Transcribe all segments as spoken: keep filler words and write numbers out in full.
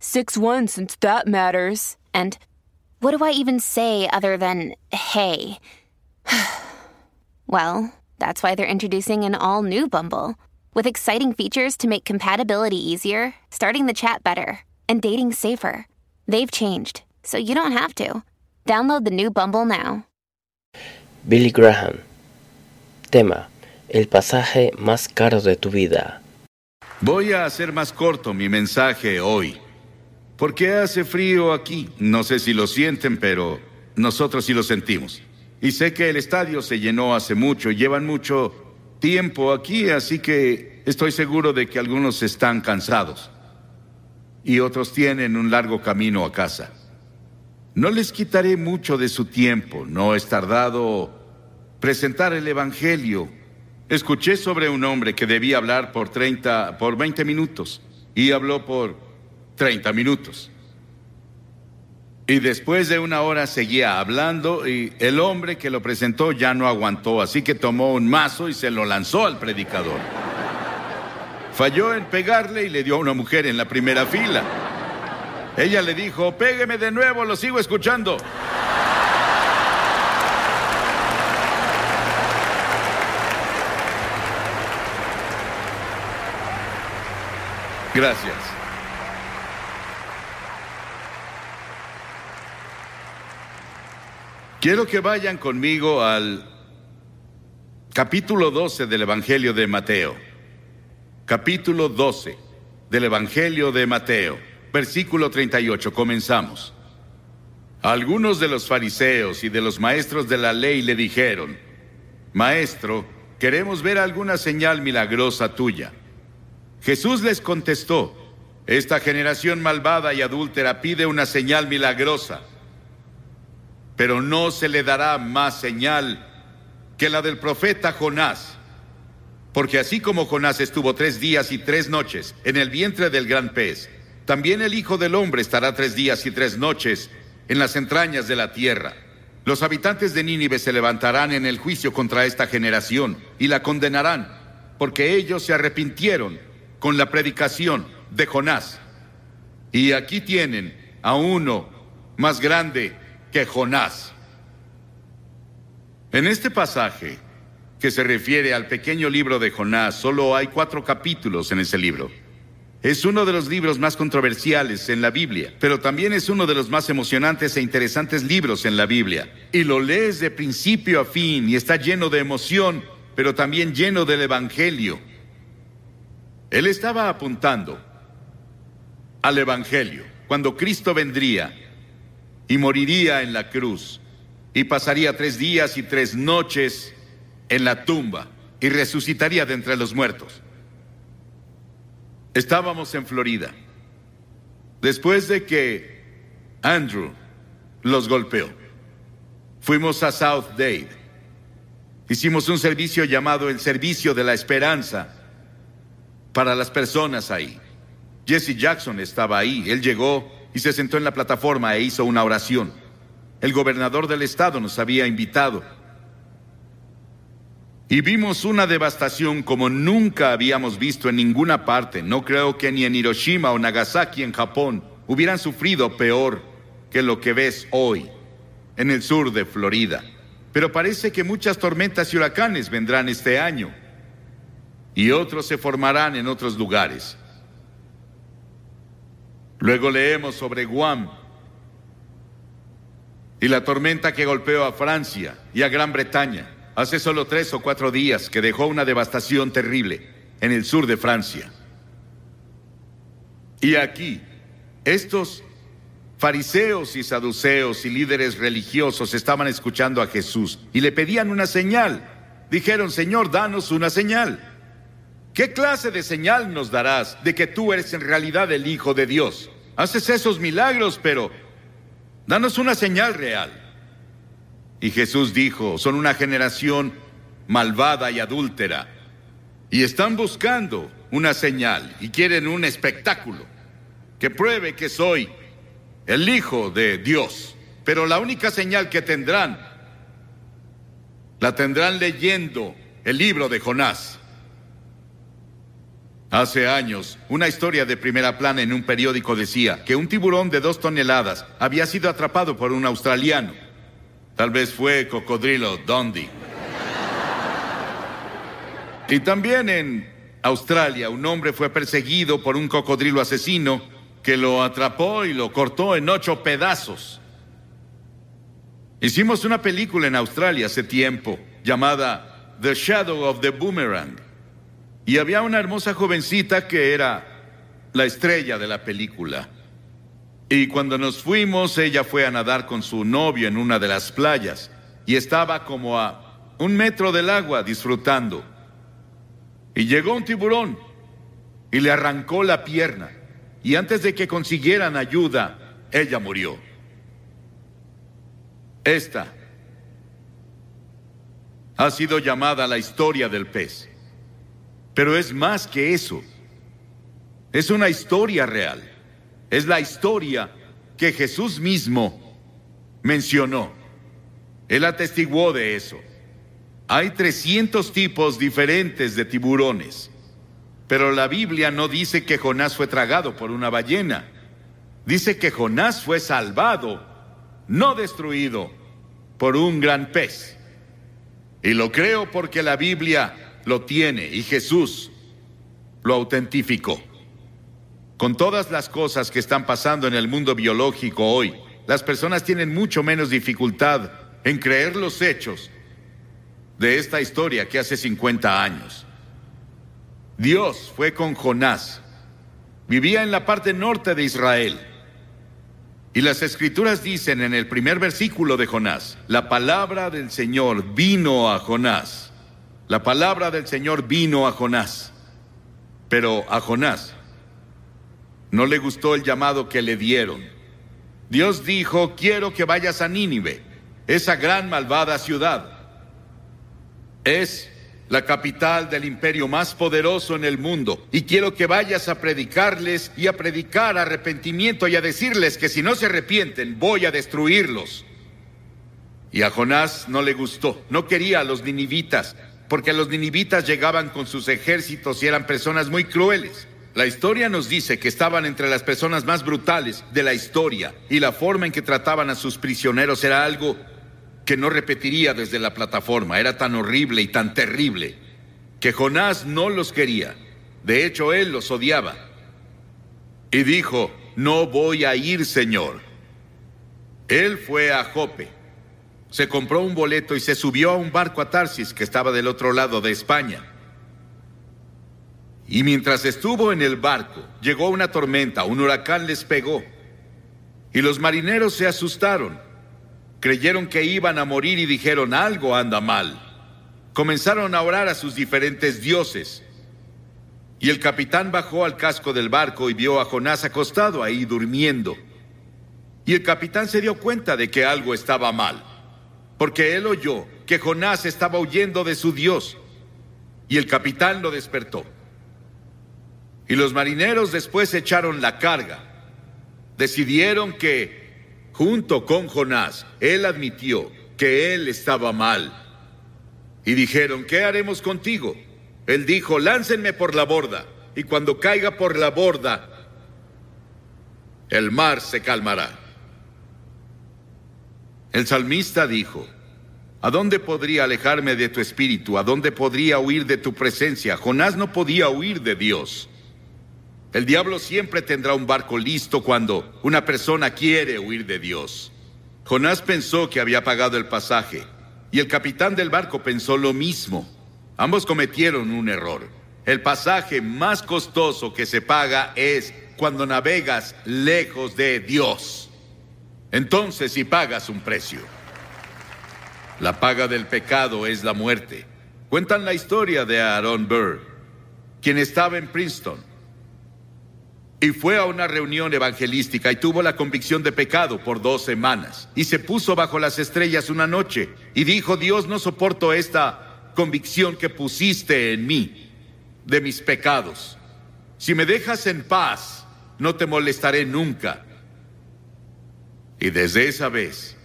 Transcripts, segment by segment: six one since that matters. And what do I even say other than, hey? Well, that's why they're introducing an all-new Bumble. With exciting features to make compatibility easier, starting the chat better, and dating safer. They've changed, so you don't have to. Download the new Bumble now. Billy Graham. Tema: el pasaje más caro de tu vida. Voy a hacer más corto mi mensaje hoy. ¿Por qué hace frío aquí? No sé si lo sienten, pero nosotros sí lo sentimos. Y sé que el estadio se llenó hace mucho, llevan mucho tiempo aquí, así que estoy seguro de que algunos están cansados. Y otros tienen un largo camino a casa. No les quitaré mucho de su tiempo, no es tardado presentar el evangelio. Escuché sobre un hombre que debía hablar por treinta, por veinte minutos y habló por... treinta minutos. Y después de una hora seguía hablando y el hombre que lo presentó ya no aguantó, así que tomó un mazo y se lo lanzó al predicador. Falló en pegarle y le dio a una mujer en la primera fila. Ella le dijo: "Pégueme de nuevo, lo sigo escuchando". Gracias. Quiero que vayan conmigo al capítulo doce del Evangelio de Mateo. Capítulo doce del Evangelio de Mateo, versículo treinta y ocho. Comenzamos. Algunos de los fariseos y de los maestros de la ley le dijeron: "Maestro, queremos ver alguna señal milagrosa tuya". Jesús les contestó: "Esta generación malvada y adúltera pide una señal milagrosa, pero no se le dará más señal que la del profeta Jonás. Porque así como Jonás estuvo tres días y tres noches en el vientre del gran pez, también el Hijo del Hombre estará tres días y tres noches en las entrañas de la tierra. Los habitantes de Nínive se levantarán en el juicio contra esta generación y la condenarán, porque ellos se arrepintieron con la predicación de Jonás. Y aquí tienen a uno más grande que Jonás". En este pasaje, que se refiere al pequeño libro de Jonás, solo hay cuatro capítulos en ese libro. Es uno de los libros más controversiales en la Biblia, pero también es uno de los más emocionantes e interesantes libros en la Biblia. Y lo lees de principio a fin y está lleno de emoción, pero también lleno del evangelio. Él estaba apuntando al evangelio, cuando Cristo vendría y moriría en la cruz, y pasaría tres días y tres noches en la tumba, y resucitaría de entre los muertos. Estábamos en Florida, después de que Andrew los golpeó. Fuimos a South Dade. Hicimos un servicio llamado el Servicio de la Esperanza para las personas ahí. Jesse Jackson estaba ahí, él llegó y se sentó en la plataforma e hizo una oración. El gobernador del estado nos había invitado. Y vimos una devastación como nunca habíamos visto en ninguna parte. No creo que ni en Hiroshima o Nagasaki en Japón hubieran sufrido peor que lo que ves hoy en el sur de Florida. Pero parece que muchas tormentas y huracanes vendrán este año. Y otros se formarán en otros lugares. Luego leemos sobre Guam y la tormenta que golpeó a Francia y a Gran Bretaña hace solo tres o cuatro días, que dejó una devastación terrible en el sur de Francia. Y aquí, estos fariseos y saduceos y líderes religiosos estaban escuchando a Jesús y le pedían una señal. Dijeron, Señor, danos una señal. ¿Qué clase de señal nos darás de que tú eres en realidad el Hijo de Dios? Haces esos milagros, pero danos una señal real. Y Jesús dijo, son una generación malvada y adúltera, y están buscando una señal y quieren un espectáculo que pruebe que soy el Hijo de Dios. Pero la única señal que tendrán, la tendrán leyendo el libro de Jonás. Hace años, una historia de primera plana en un periódico decía que un tiburón de dos toneladas había sido atrapado por un australiano. Tal vez fue Cocodrilo Dundee. Y también en Australia, un hombre fue perseguido por un cocodrilo asesino que lo atrapó y lo cortó en ocho pedazos. Hicimos una película en Australia hace tiempo llamada The Shadow of the Boomerang. Y había una hermosa jovencita que era la estrella de la película. Y cuando nos fuimos, ella fue a nadar con su novio en una de las playas y estaba como a un metro del agua disfrutando. Y llegó un tiburón y le arrancó la pierna. Y antes de que consiguieran ayuda, ella murió. Esta ha sido llamada la historia del pez. Pero es más que eso. Es una historia real. Es la historia que Jesús mismo mencionó. Él atestiguó de eso. Hay trescientos tipos diferentes de tiburones, pero la Biblia no dice que Jonás fue tragado por una ballena. Dice que Jonás fue salvado, no destruido, por un gran pez. Y lo creo porque la Biblia lo tiene y Jesús lo autentificó. Con todas las cosas que están pasando en el mundo biológico hoy, las personas tienen mucho menos dificultad en creer los hechos de esta historia que hace cincuenta años. Dios fue con Jonás. Vivía en la parte norte de Israel. Y las Escrituras dicen en el primer versículo de Jonás, la palabra del Señor vino a Jonás. La palabra del Señor vino a Jonás. Pero a Jonás no le gustó el llamado que le dieron. Dios dijo, quiero que vayas a Nínive, esa gran malvada ciudad. Es la capital del imperio más poderoso en el mundo. Y quiero que vayas a predicarles y a predicar arrepentimiento y a decirles que si no se arrepienten, voy a destruirlos. Y a Jonás no le gustó. No quería a los ninivitas, porque los ninivitas llegaban con sus ejércitos y eran personas muy crueles. La historia nos dice que estaban entre las personas más brutales de la historia. Y la forma en que trataban a sus prisioneros era algo que no repetiría desde la plataforma. Era tan horrible y tan terrible que Jonás no los quería. De hecho, él los odiaba. Y dijo, no voy a ir, Señor. Él fue a Jope. Se compró un boleto y se subió a un barco a Tarsis, que estaba del otro lado de España. Y mientras estuvo en el barco, llegó una tormenta, un huracán les pegó. Y los marineros se asustaron. Creyeron que iban a morir y dijeron, algo anda mal. Comenzaron a orar a sus diferentes dioses. Y el capitán bajó al casco del barco y vio a Jonás acostado ahí durmiendo. Y el capitán se dio cuenta de que algo estaba mal, porque él oyó que Jonás estaba huyendo de su Dios. Y el capitán lo despertó. Y los marineros después echaron la carga. Decidieron que junto con Jonás, él admitió que él estaba mal. Y dijeron, ¿qué haremos contigo? Él dijo, láncenme por la borda, y cuando caiga por la borda, el mar se calmará. El salmista dijo, ¿a dónde podría alejarme de tu espíritu? ¿A dónde podría huir de tu presencia? Jonás no podía huir de Dios. El diablo siempre tendrá un barco listo cuando una persona quiere huir de Dios. Jonás pensó que había pagado el pasaje, y el capitán del barco pensó lo mismo. Ambos cometieron un error. El pasaje más costoso que se paga es cuando navegas lejos de Dios. Entonces sí pagas un precio. La paga del pecado es la muerte. Cuentan la historia de Aaron Burr, quien estaba en Princeton y fue a una reunión evangelística y tuvo la convicción de pecado por dos semanas y se puso bajo las estrellas una noche y dijo: Dios, no soporto esta convicción que pusiste en mí de mis pecados. Si me dejas en paz, no te molestaré nunca. Y desde esa vez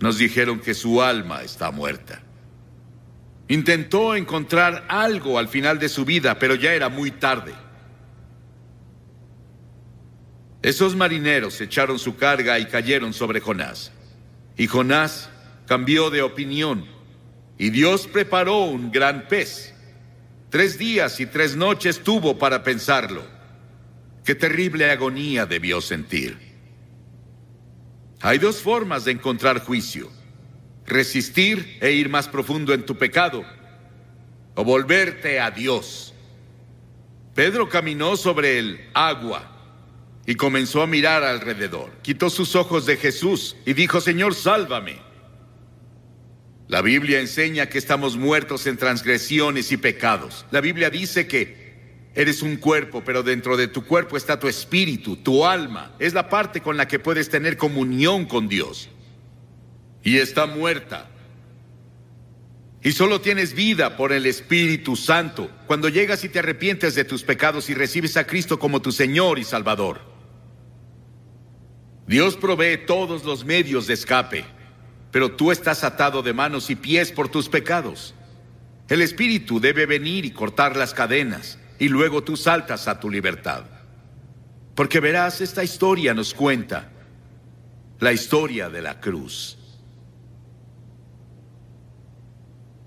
nos dijeron que su alma está muerta. Intentó encontrar algo al final de su vida, pero ya era muy tarde. Esos marineros echaron su carga y cayeron sobre Jonás. Y Jonás cambió de opinión, y Dios preparó un gran pez. Tres días y tres noches tuvo para pensarlo. Qué terrible agonía debió sentir. Hay dos formas de encontrar juicio: resistir e ir más profundo en tu pecado, o volverte a Dios. Pedro caminó sobre el agua y comenzó a mirar alrededor. Quitó sus ojos de Jesús y dijo: Señor, sálvame. La Biblia enseña que estamos muertos en transgresiones y pecados. La Biblia dice que eres un cuerpo, pero dentro de tu cuerpo está tu espíritu, tu alma. Es la parte con la que puedes tener comunión con Dios. Y está muerta. Y solo tienes vida por el Espíritu Santo cuando llegas y te arrepientes de tus pecados y recibes a Cristo como tu Señor y Salvador. Dios provee todos los medios de escape, pero tú estás atado de manos y pies por tus pecados. El Espíritu debe venir y cortar las cadenas. Y luego tú saltas a tu libertad. Porque verás, esta historia nos cuenta la historia de la cruz.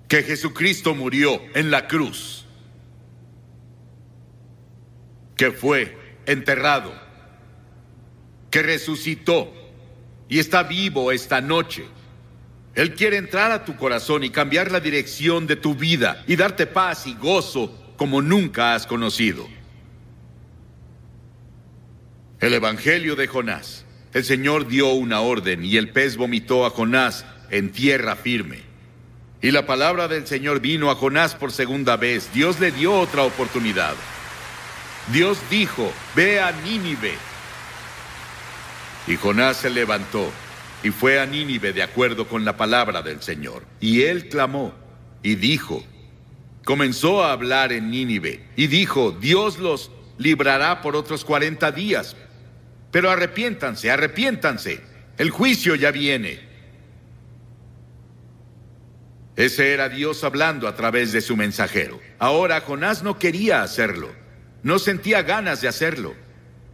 Que Jesucristo murió en la cruz. Que fue enterrado. Que resucitó. Y está vivo esta noche. Él quiere entrar a tu corazón y cambiar la dirección de tu vida. Y darte paz y gozo como nunca has conocido. El Evangelio de Jonás. El Señor dio una orden y el pez vomitó a Jonás en tierra firme. Y la palabra del Señor vino a Jonás por segunda vez. Dios le dio otra oportunidad. Dios dijo: Ve a Nínive. Y Jonás se levantó y fue a Nínive de acuerdo con la palabra del Señor. Y él clamó y dijo: Comenzó a hablar en Nínive y dijo: Dios los librará por otros cuarenta días. Pero arrepiéntanse, arrepiéntanse. El juicio ya viene. Ese era Dios hablando a través de su mensajero. Ahora Jonás no quería hacerlo. No sentía ganas de hacerlo.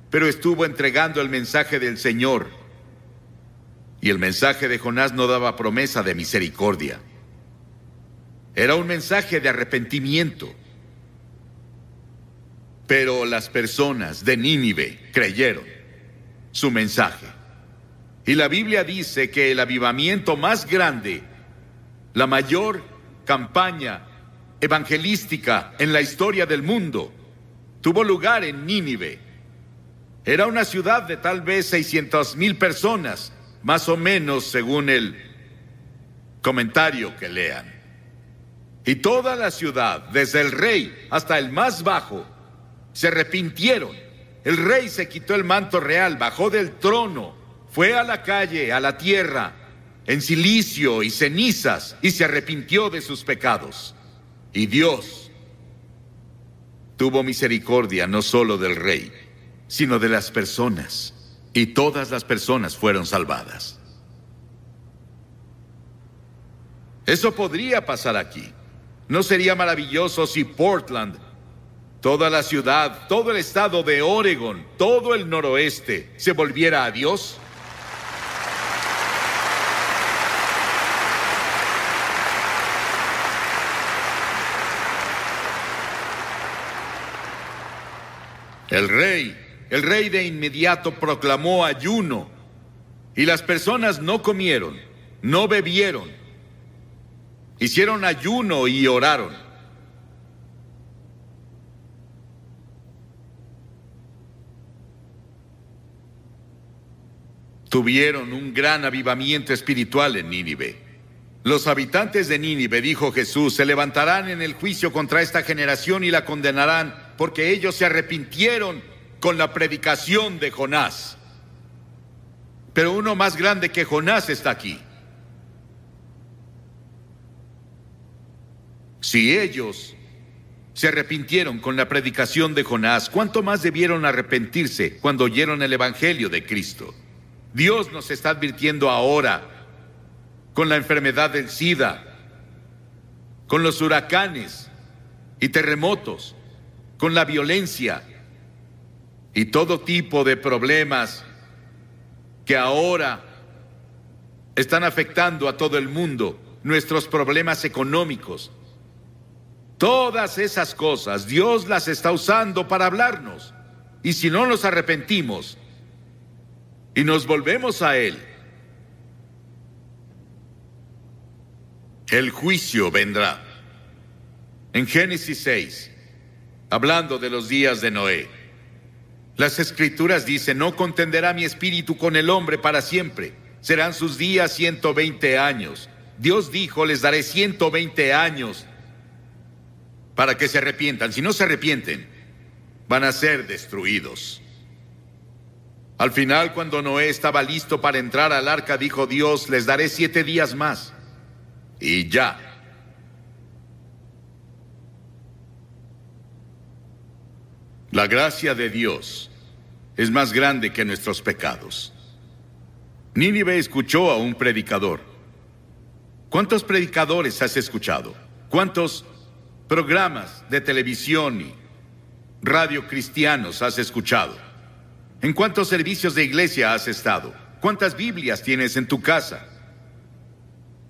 Pero estuvo entregando el mensaje del Señor. Y el mensaje de Jonás no daba promesa de misericordia. Era un mensaje de arrepentimiento. Pero las personas de Nínive creyeron su mensaje. Y la Biblia dice que el avivamiento más grande, la mayor campaña evangelística en la historia del mundo, tuvo lugar en Nínive. Era una ciudad de tal vez seiscientas mil personas, más o menos según el comentario que lean. Y toda la ciudad, desde el rey hasta el más bajo, se arrepintieron. El rey se quitó el manto real, bajó del trono, fue a la calle, a la tierra, en cilicio y cenizas, y se arrepintió de sus pecados. Y Dios tuvo misericordia no solo del rey, sino de las personas. Y todas las personas fueron salvadas. Eso podría pasar aquí. ¿No sería maravilloso si Portland, toda la ciudad, todo el estado de Oregón, todo el noroeste, se volviera a Dios? El rey, el rey de inmediato proclamó ayuno, y las personas no comieron, no bebieron. Hicieron ayuno y oraron. Tuvieron un gran avivamiento espiritual en Nínive. Los habitantes de Nínive, dijo Jesús, se levantarán en el juicio contra esta generación y la condenarán, porque ellos se arrepintieron con la predicación de Jonás. Pero uno más grande que Jonás está aquí. Si ellos se arrepintieron con la predicación de Jonás, ¿cuánto más debieron arrepentirse cuando oyeron el Evangelio de Cristo? Dios nos está advirtiendo ahora con la enfermedad del SIDA, con los huracanes y terremotos, con la violencia y todo tipo de problemas que ahora están afectando a todo el mundo, nuestros problemas económicos. Todas esas cosas Dios las está usando para hablarnos. Y si no nos arrepentimos y nos volvemos a Él, el juicio vendrá. En Génesis seis, hablando de los días de Noé, las Escrituras dicen: no contenderá mi espíritu con el hombre para siempre. Serán sus días ciento veinte años. Dios dijo: les daré ciento veinte años para que se arrepientan. Si no se arrepienten, van a ser destruidos. Al final, cuando Noé estaba listo para entrar al arca, dijo Dios: les daré siete días más. Y ya. La gracia de Dios es más grande que nuestros pecados. Nínive escuchó a un predicador. ¿Cuántos predicadores has escuchado? ¿Cuántos programas de televisión y radio cristianos has escuchado? ¿En cuántos servicios de iglesia has estado? ¿Cuántas Biblias tienes en tu casa?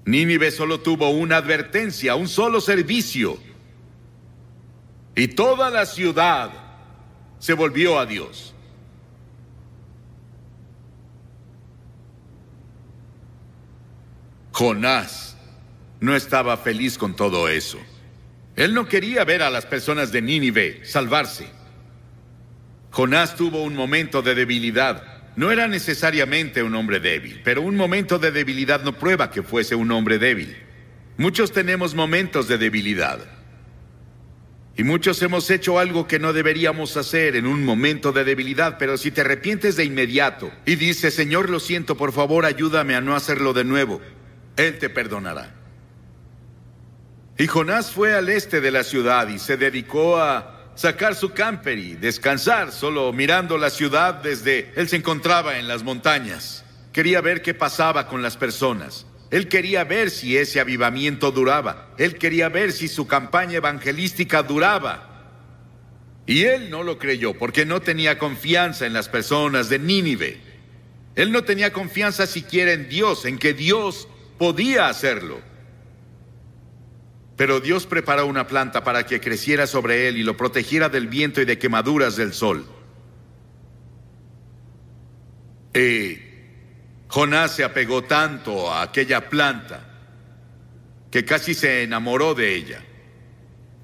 Nínive solo tuvo una advertencia, un solo servicio, y toda la ciudad se volvió a Dios. Jonás no estaba feliz con todo eso. Él no quería ver a las personas de Nínive salvarse. Jonás tuvo un momento de debilidad. No era necesariamente un hombre débil, pero un momento de debilidad no prueba que fuese un hombre débil. Muchos tenemos momentos de debilidad. Y muchos hemos hecho algo que no deberíamos hacer en un momento de debilidad, pero si te arrepientes de inmediato y dices: Señor, lo siento, por favor, ayúdame a no hacerlo de nuevo, Él te perdonará. Y Jonás fue al este de la ciudad y se dedicó a sacar su camper y descansar, solo mirando la ciudad desde él se encontraba en las montañas. Quería ver qué pasaba con las personas. Él quería ver si ese avivamiento duraba. Él quería ver si su campaña evangelística duraba. Y él no lo creyó porque no tenía confianza en las personas de Nínive. Él no tenía confianza siquiera en Dios, en que Dios podía hacerlo. Pero Dios preparó una planta para que creciera sobre él y lo protegiera del viento y de quemaduras del sol. Y Jonás se apegó tanto a aquella planta que casi se enamoró de ella.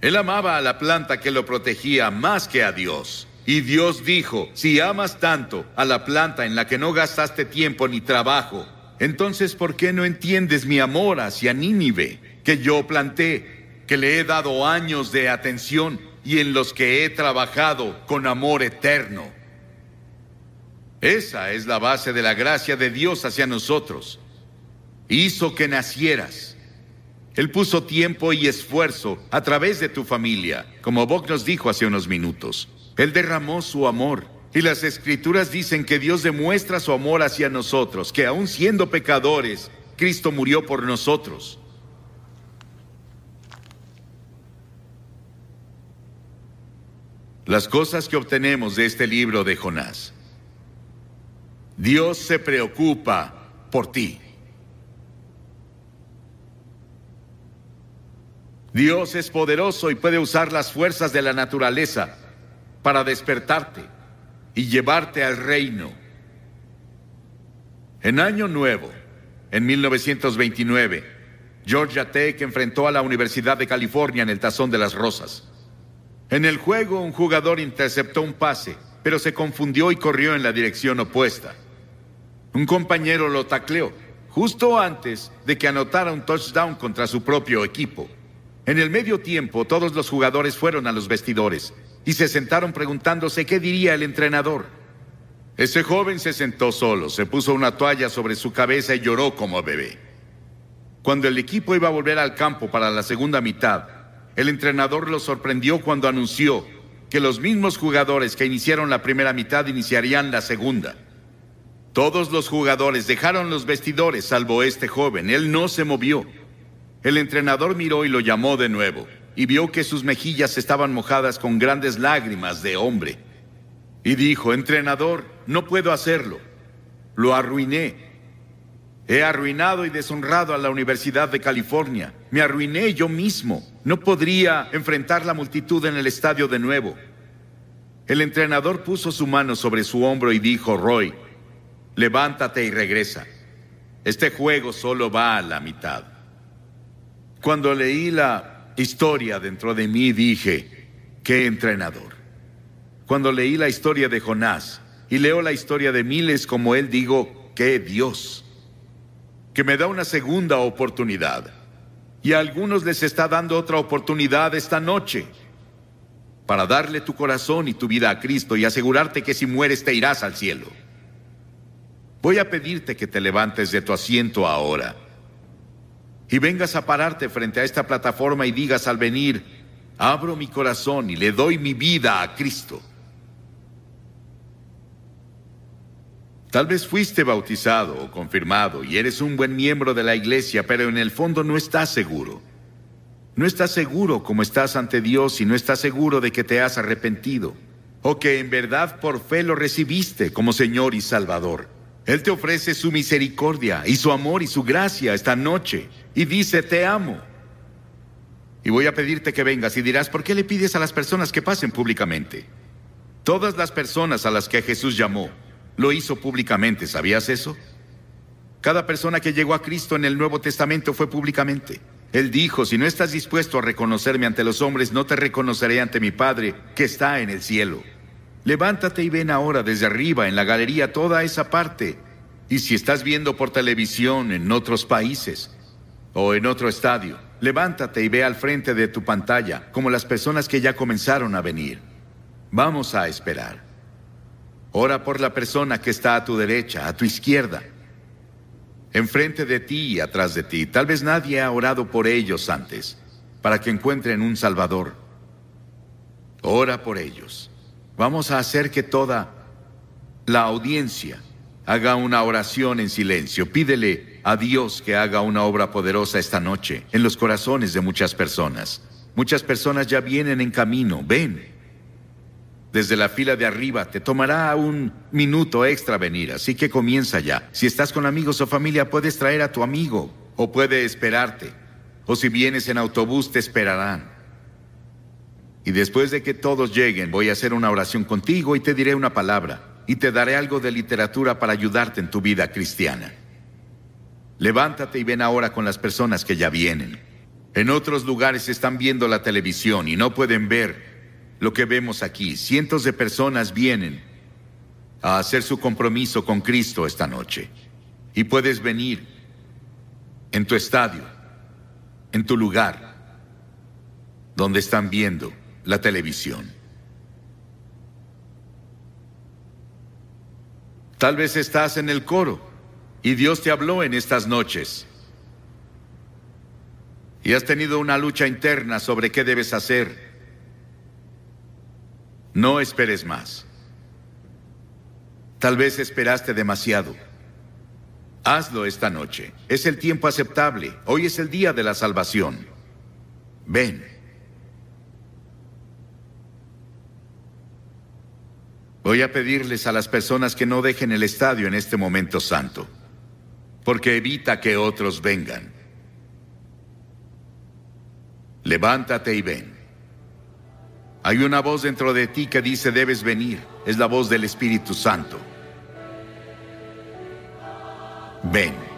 Él amaba a la planta que lo protegía más que a Dios. Y Dios dijo: si amas tanto a la planta en la que no gastaste tiempo ni trabajo, entonces ¿por qué no entiendes mi amor hacia Nínive? Que yo planté, que le he dado años de atención y en los que he trabajado con amor eterno. Esa es la base de la gracia de Dios hacia nosotros. Hizo que nacieras. Él puso tiempo y esfuerzo a través de tu familia, como Bob nos dijo hace unos minutos. Él derramó su amor. Y las Escrituras dicen que Dios demuestra su amor hacia nosotros, que aun siendo pecadores, Cristo murió por nosotros. Las cosas que obtenemos de este libro de Jonás. Dios se preocupa por ti. Dios es poderoso y puede usar las fuerzas de la naturaleza para despertarte y llevarte al reino. En Año Nuevo, en mil novecientos veintinueve, Georgia Tech enfrentó a la Universidad de California en el Tazón de las Rosas. En el juego, un jugador interceptó un pase, pero se confundió y corrió en la dirección opuesta. Un compañero lo tacleó. justo antes de que anotara un touchdown contra su propio equipo. En el medio tiempo, todos los jugadores fueron a los vestidores y se sentaron preguntándose qué diría el entrenador. Ese joven se sentó solo, se puso una toalla sobre su cabeza y lloró como bebé. Cuando el equipo iba a volver al campo para la segunda mitad, el entrenador lo sorprendió cuando anunció que los mismos jugadores que iniciaron la primera mitad iniciarían la segunda. Todos los jugadores dejaron los vestidores, salvo este joven. Él no se movió. El entrenador miró y lo llamó de nuevo, y vio que sus mejillas estaban mojadas con grandes lágrimas de hombre. Y dijo, entrenador, no puedo hacerlo. Lo arruiné. He arruinado y deshonrado a la Universidad de California. Me arruiné yo mismo. No podría enfrentar la multitud en el estadio de nuevo. El entrenador puso su mano sobre su hombro y dijo, Roy, levántate y regresa. Este juego solo va a la mitad. Cuando leí la historia dentro de mí dije, ¡qué entrenador! Cuando leí la historia de Jonás y leo la historia de miles como él, digo, ¡qué Dios! Que me da una segunda oportunidad. Y a algunos les está dando otra oportunidad esta noche para darle tu corazón y tu vida a Cristo y asegurarte que si mueres te irás al cielo. Voy a pedirte que te levantes de tu asiento ahora y vengas a pararte frente a esta plataforma y digas al venir, abro mi corazón y le doy mi vida a Cristo. Tal vez fuiste bautizado o confirmado y eres un buen miembro de la iglesia, pero en el fondo no estás seguro. No estás seguro cómo estás ante Dios y no estás seguro de que te has arrepentido o que en verdad por fe lo recibiste como Señor y Salvador. Él te ofrece su misericordia y su amor y su gracia esta noche y dice, te amo. Y voy a pedirte que vengas y dirás, ¿por qué le pides a las personas que pasen públicamente? Todas las personas a las que Jesús llamó, lo hizo públicamente, ¿sabías eso? Cada persona que llegó a Cristo en el Nuevo Testamento fue públicamente. Él dijo, si no estás dispuesto a reconocerme ante los hombres, no te reconoceré ante mi Padre que está en el cielo. Levántate y ven ahora desde arriba en la galería toda esa parte. Y si estás viendo por televisión en otros países o en otro estadio, levántate y ve al frente de tu pantalla como las personas que ya comenzaron a venir. Vamos a esperar. Ora por la persona que está a tu derecha, a tu izquierda, enfrente de ti y atrás de ti. Tal vez nadie ha orado por ellos antes para que encuentren un Salvador. Ora por ellos. Vamos a hacer que toda la audiencia haga una oración en silencio. Pídele a Dios que haga una obra poderosa esta noche en los corazones de muchas personas. Muchas personas ya vienen en camino. Ven. Desde la fila de arriba te tomará un minuto extra venir, así que comienza ya. Si estás con amigos o familia, puedes traer a tu amigo o puede esperarte. O si vienes en autobús, te esperarán. Y después de que todos lleguen, voy a hacer una oración contigo y te diré una palabra. Y te daré algo de literatura para ayudarte en tu vida cristiana. Levántate y ven ahora con las personas que ya vienen. En otros lugares están viendo la televisión y no pueden ver lo que vemos aquí. Cientos de personas vienen a hacer su compromiso con Cristo esta noche. Y puedes venir en tu estadio, en tu lugar, donde están viendo la televisión. Tal vez estás en el coro y Dios te habló en estas noches y has tenido una lucha interna sobre qué debes hacer. No esperes más. Tal vez esperaste demasiado. Hazlo esta noche. Es el tiempo aceptable. Hoy es el día de la salvación. Ven. Voy a pedirles a las personas que no dejen el estadio en este momento santo, porque evita que otros vengan. Levántate y ven. Hay una voz dentro de ti que dice, debes venir. Es la voz del Espíritu Santo. Ven.